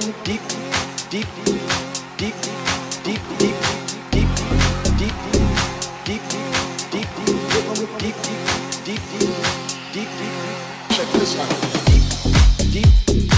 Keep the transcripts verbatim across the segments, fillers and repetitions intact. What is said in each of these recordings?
from deep, deep, deep, deep, deep, deep, deep, deep, deep, from deep, deep, deep, deep. Check this out. Deep, deep.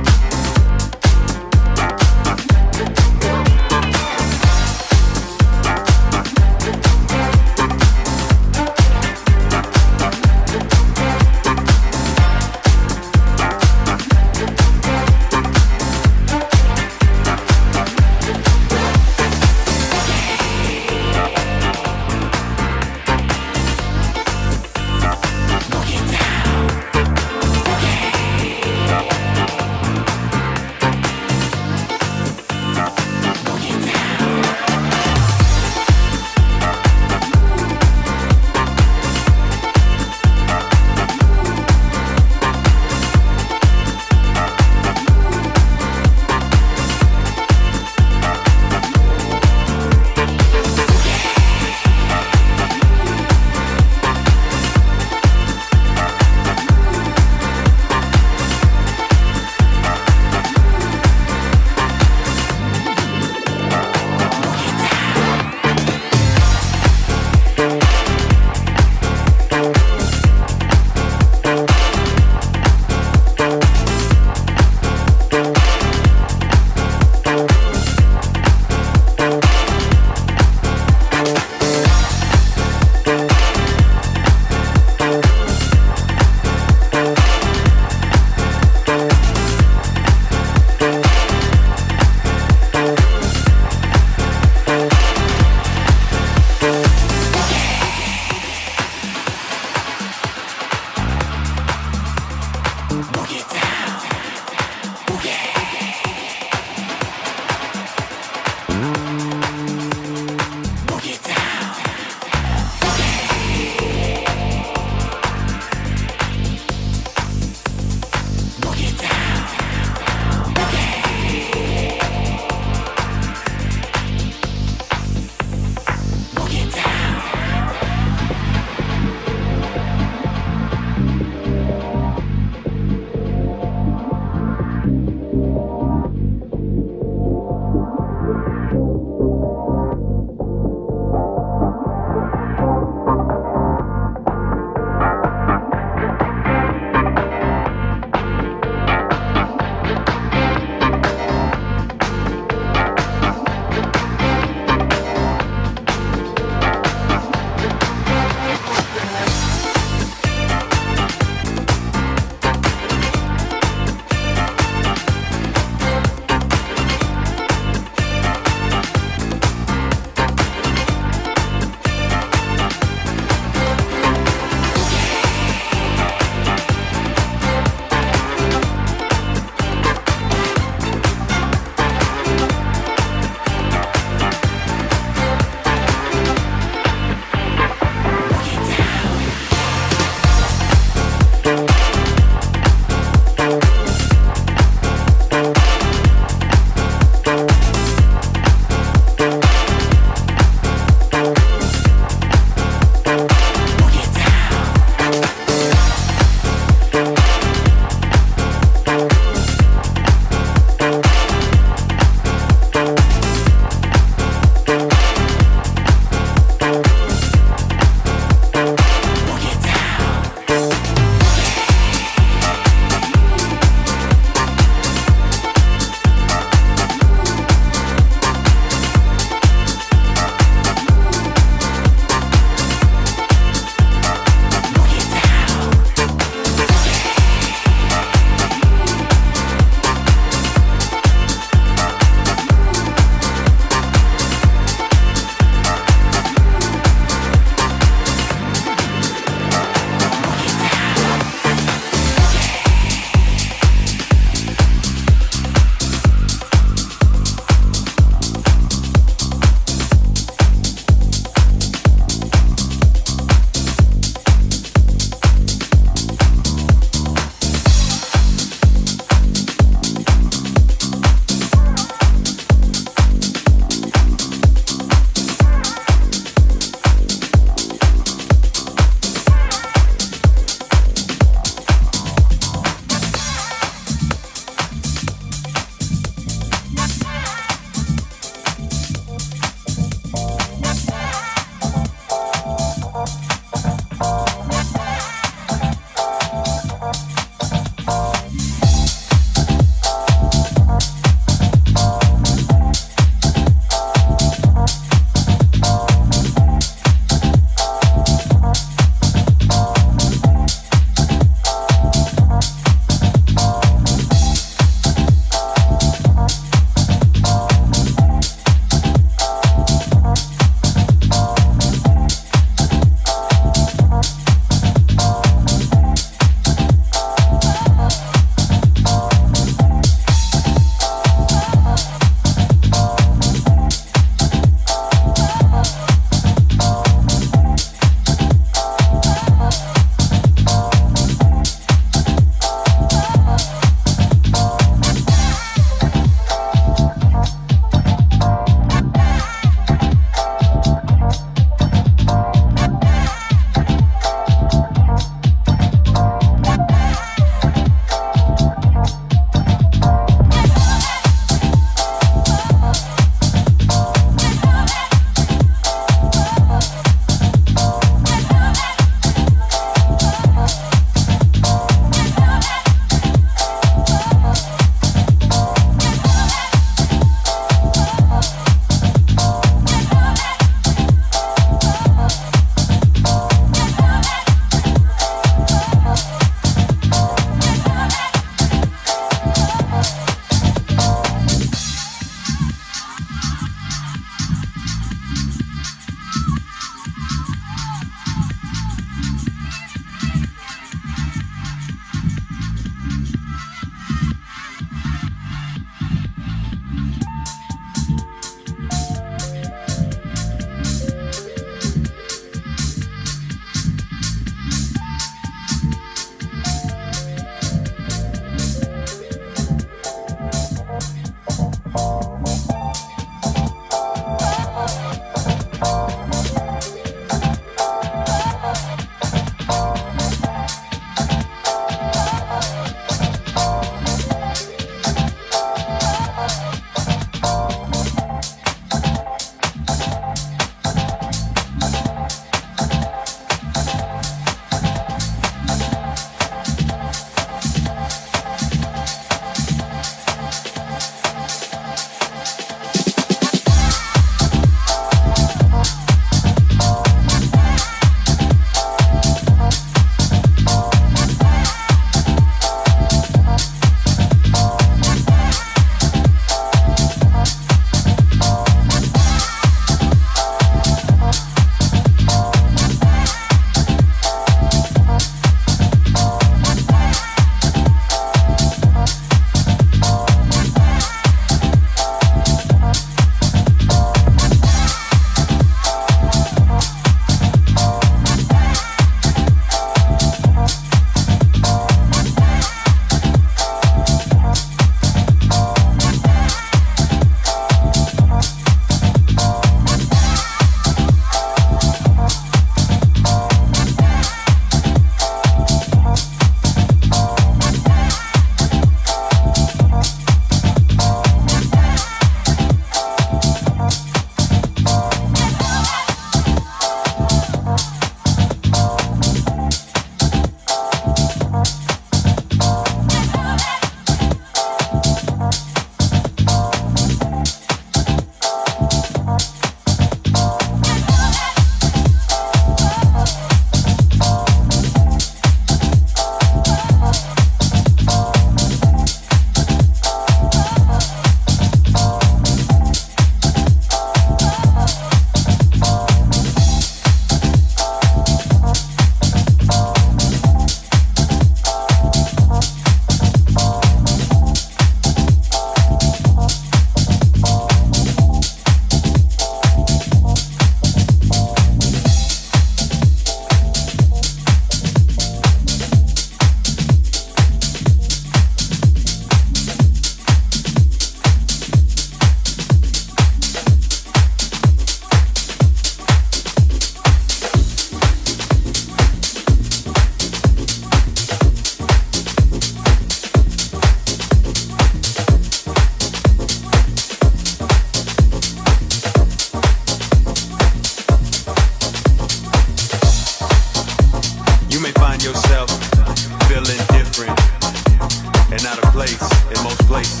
place in most places.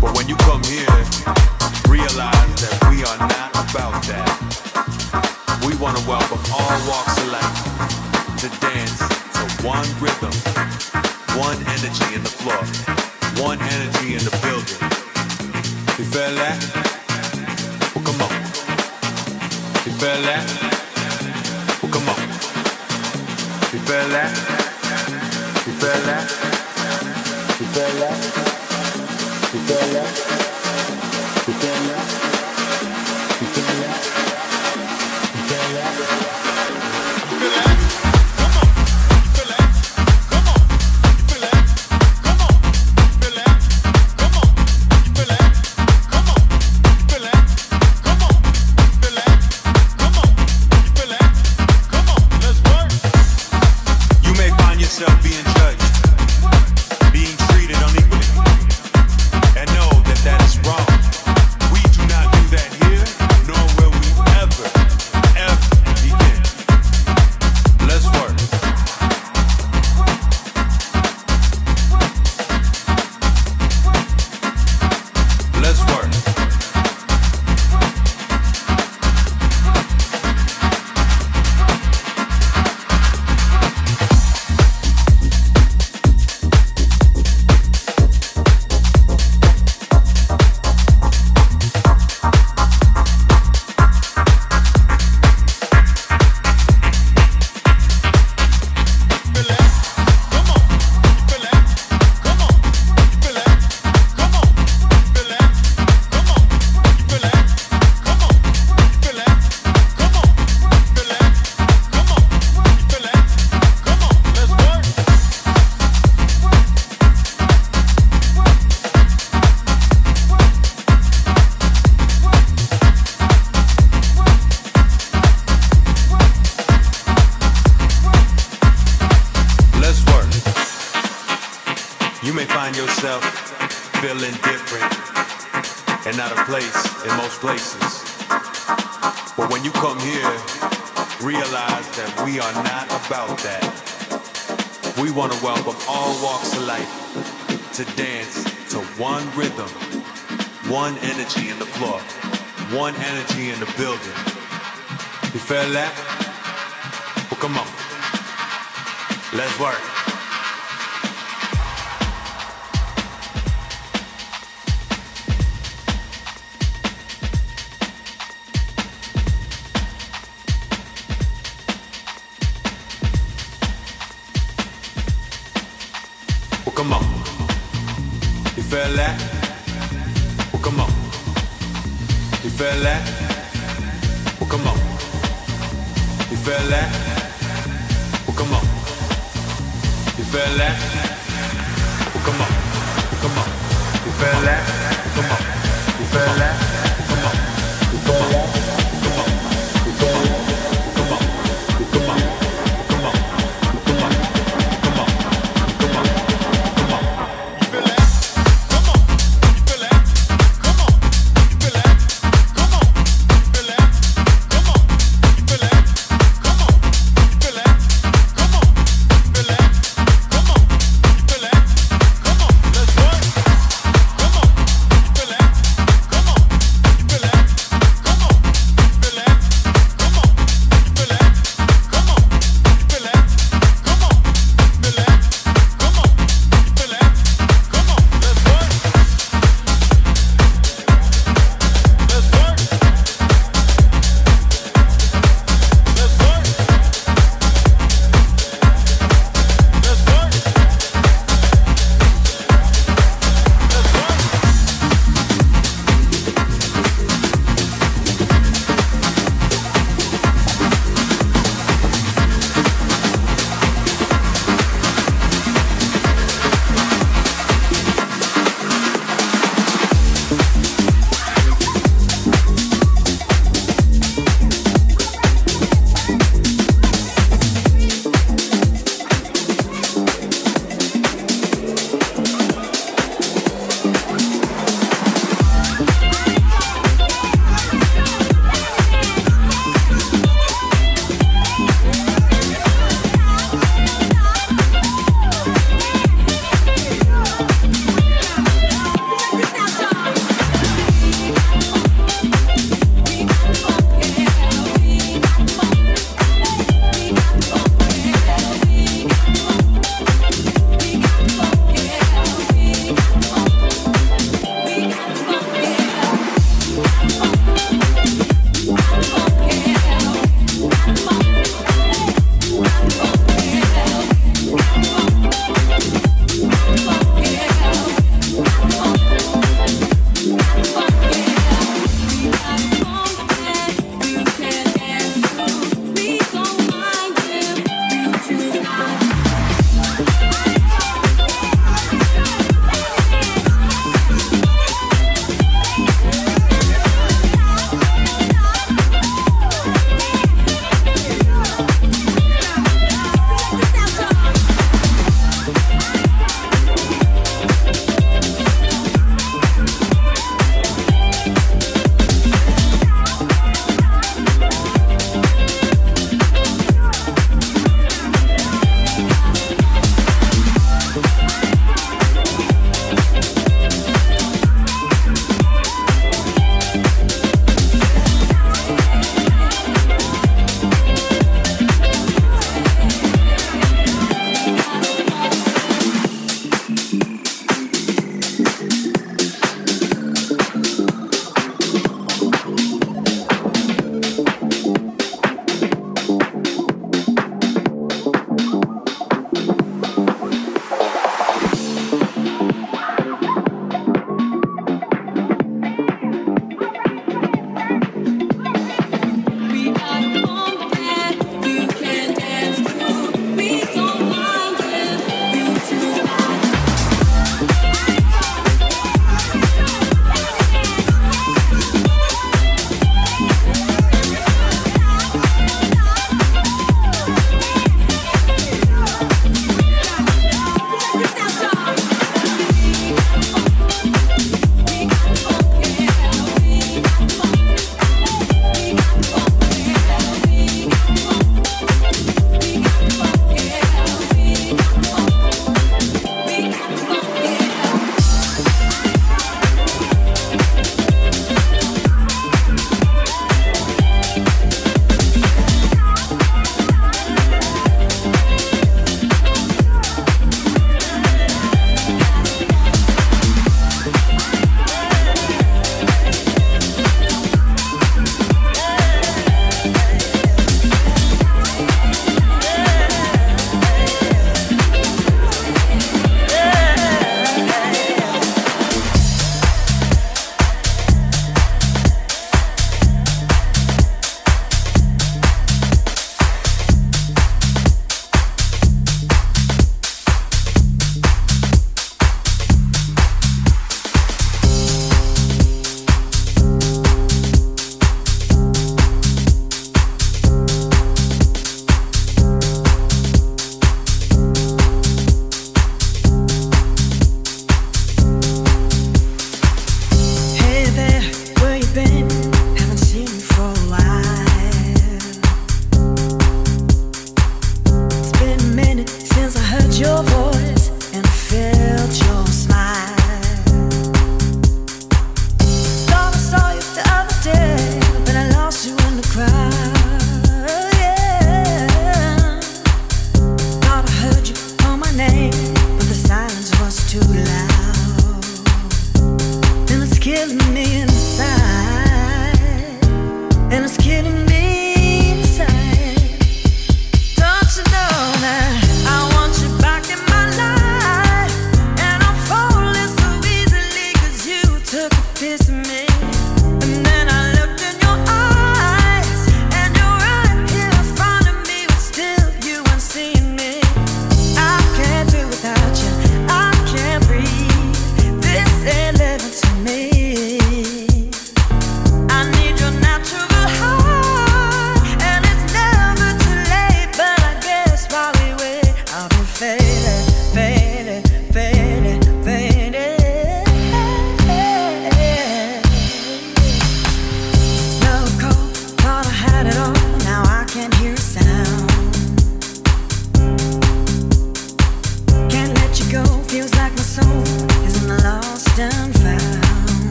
But when you come here, realize that we are not about that. We want to welcome all walks of life to dance to one rhythm, one energy in the floor, one energy in the building. You feel that? Well, come on. You feel that? Well, come on. You feel that? You feel that? You feel that? You feel that? You feel that? You feel that? You feel that? You feel that?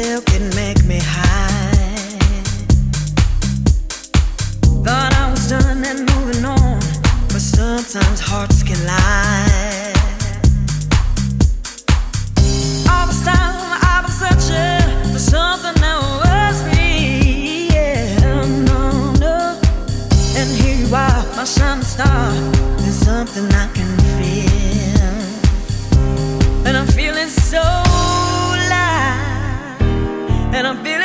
milk, it make me high. Thought I was done and moving on, but sometimes hearts can lie. All this time I've been searching for something that was me, yeah, no, no. And here you are, my shining star, there's something I can feel. And I'm feeling so, and I'm feeling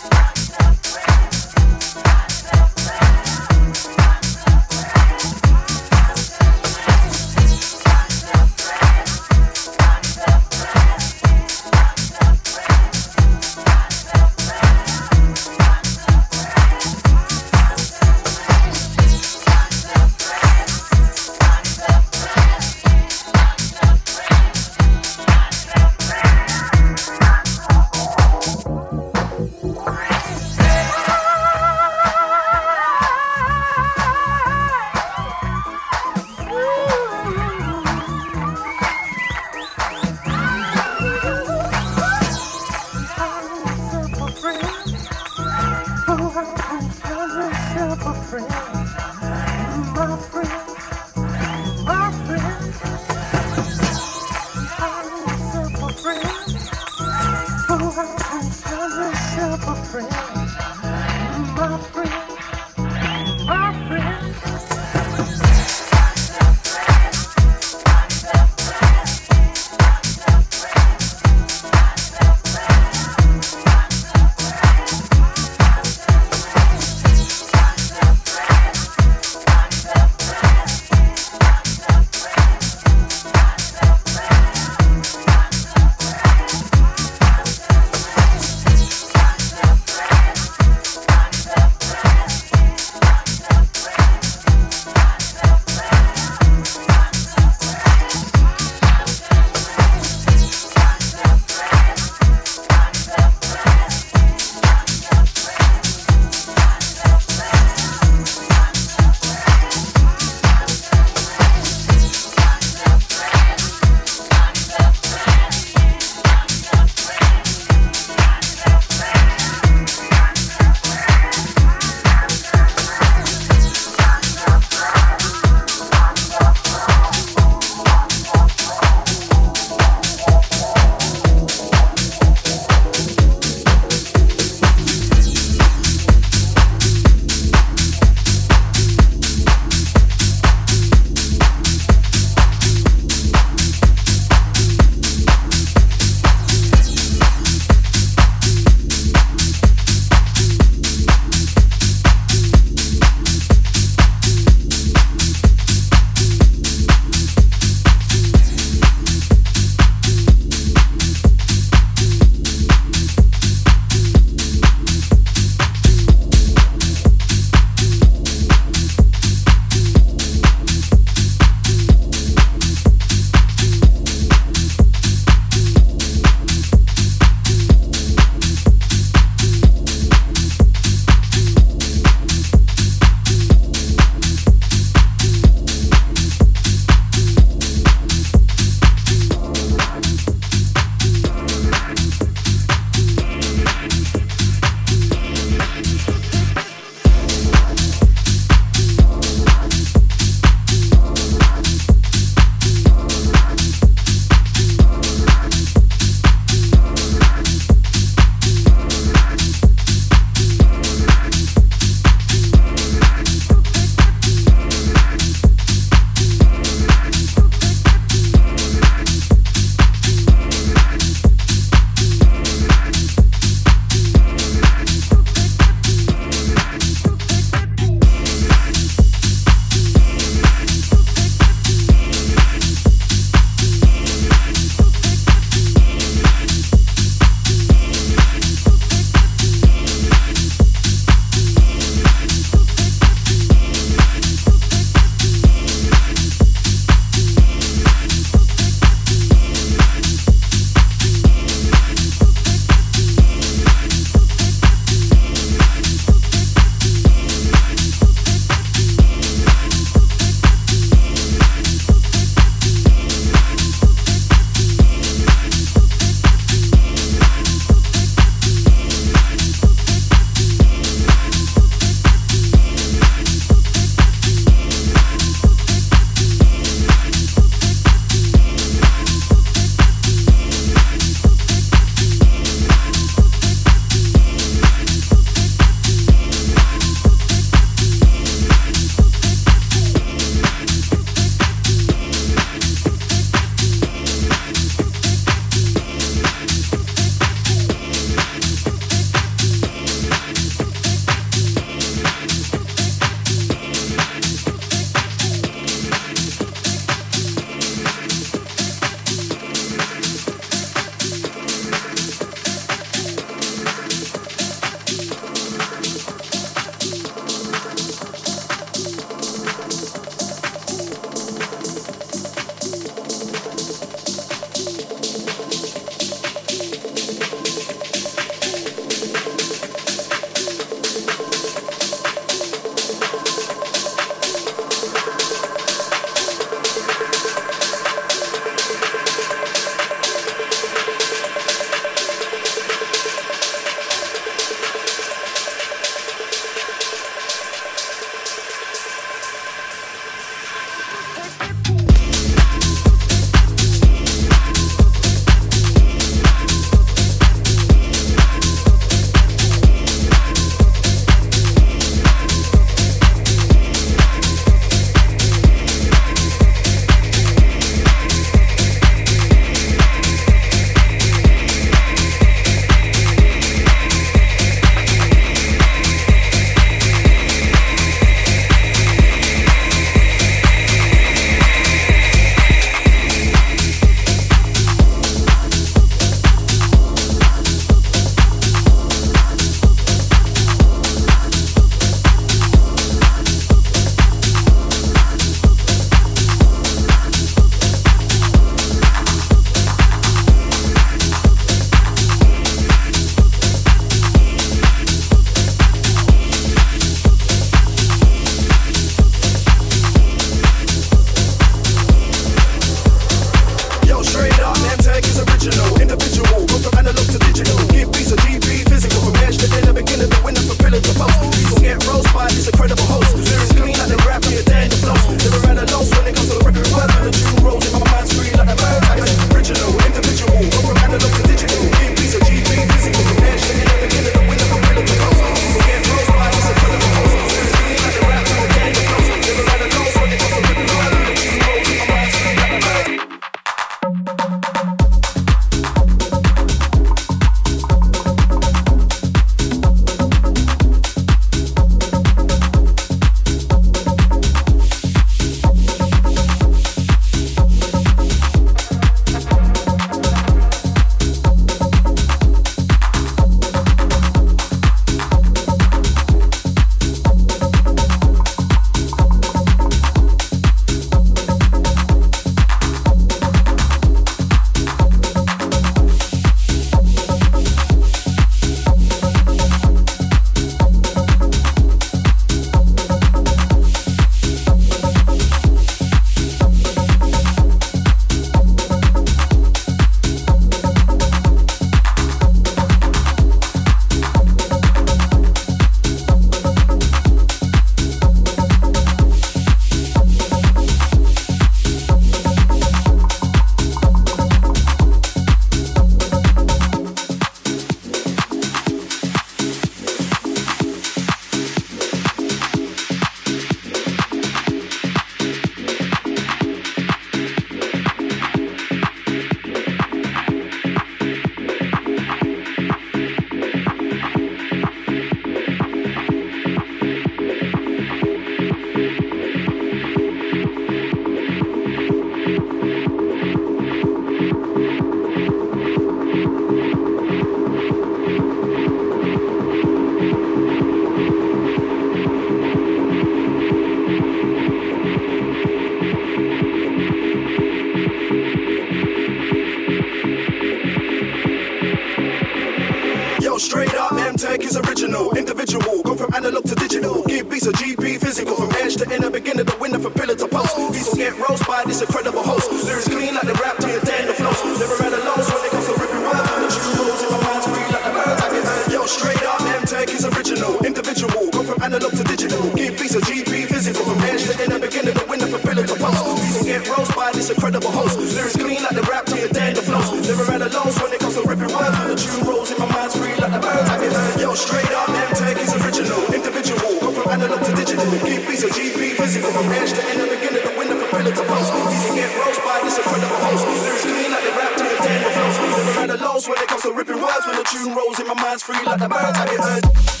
get roast by this incredible host. Lyrics clean like the rap to your dad, the flows. Never ran alone, so when it comes to ripping rhymes, I'm the true rules. If my mind's free like a bird, I can earn. Yo, straight up, M-Tech is original, individual. Go from analog to digital. Give beats a G P physical. From edge to inner, beginning to winner, from pillar to post. People get roast by this incredible host. Lyrics clean like the rap to your dad, the flows. Never ran alone, so when it comes to ripping rhymes, I'm the true rules. If my mind's free like a bird, I can earn. Yo, straight up, M-Tech is original, individual. Go from analog to digital. Give beats a G P physical. From edge to inner, beginning to winner, from pillar to post. People get roast by this incredible host. Lyrics clean like the rap to your dad, the flows. Never ran alone, so when it comes to ripping rhymes, when the tune rolls in my mind's free like the bird, I can earn.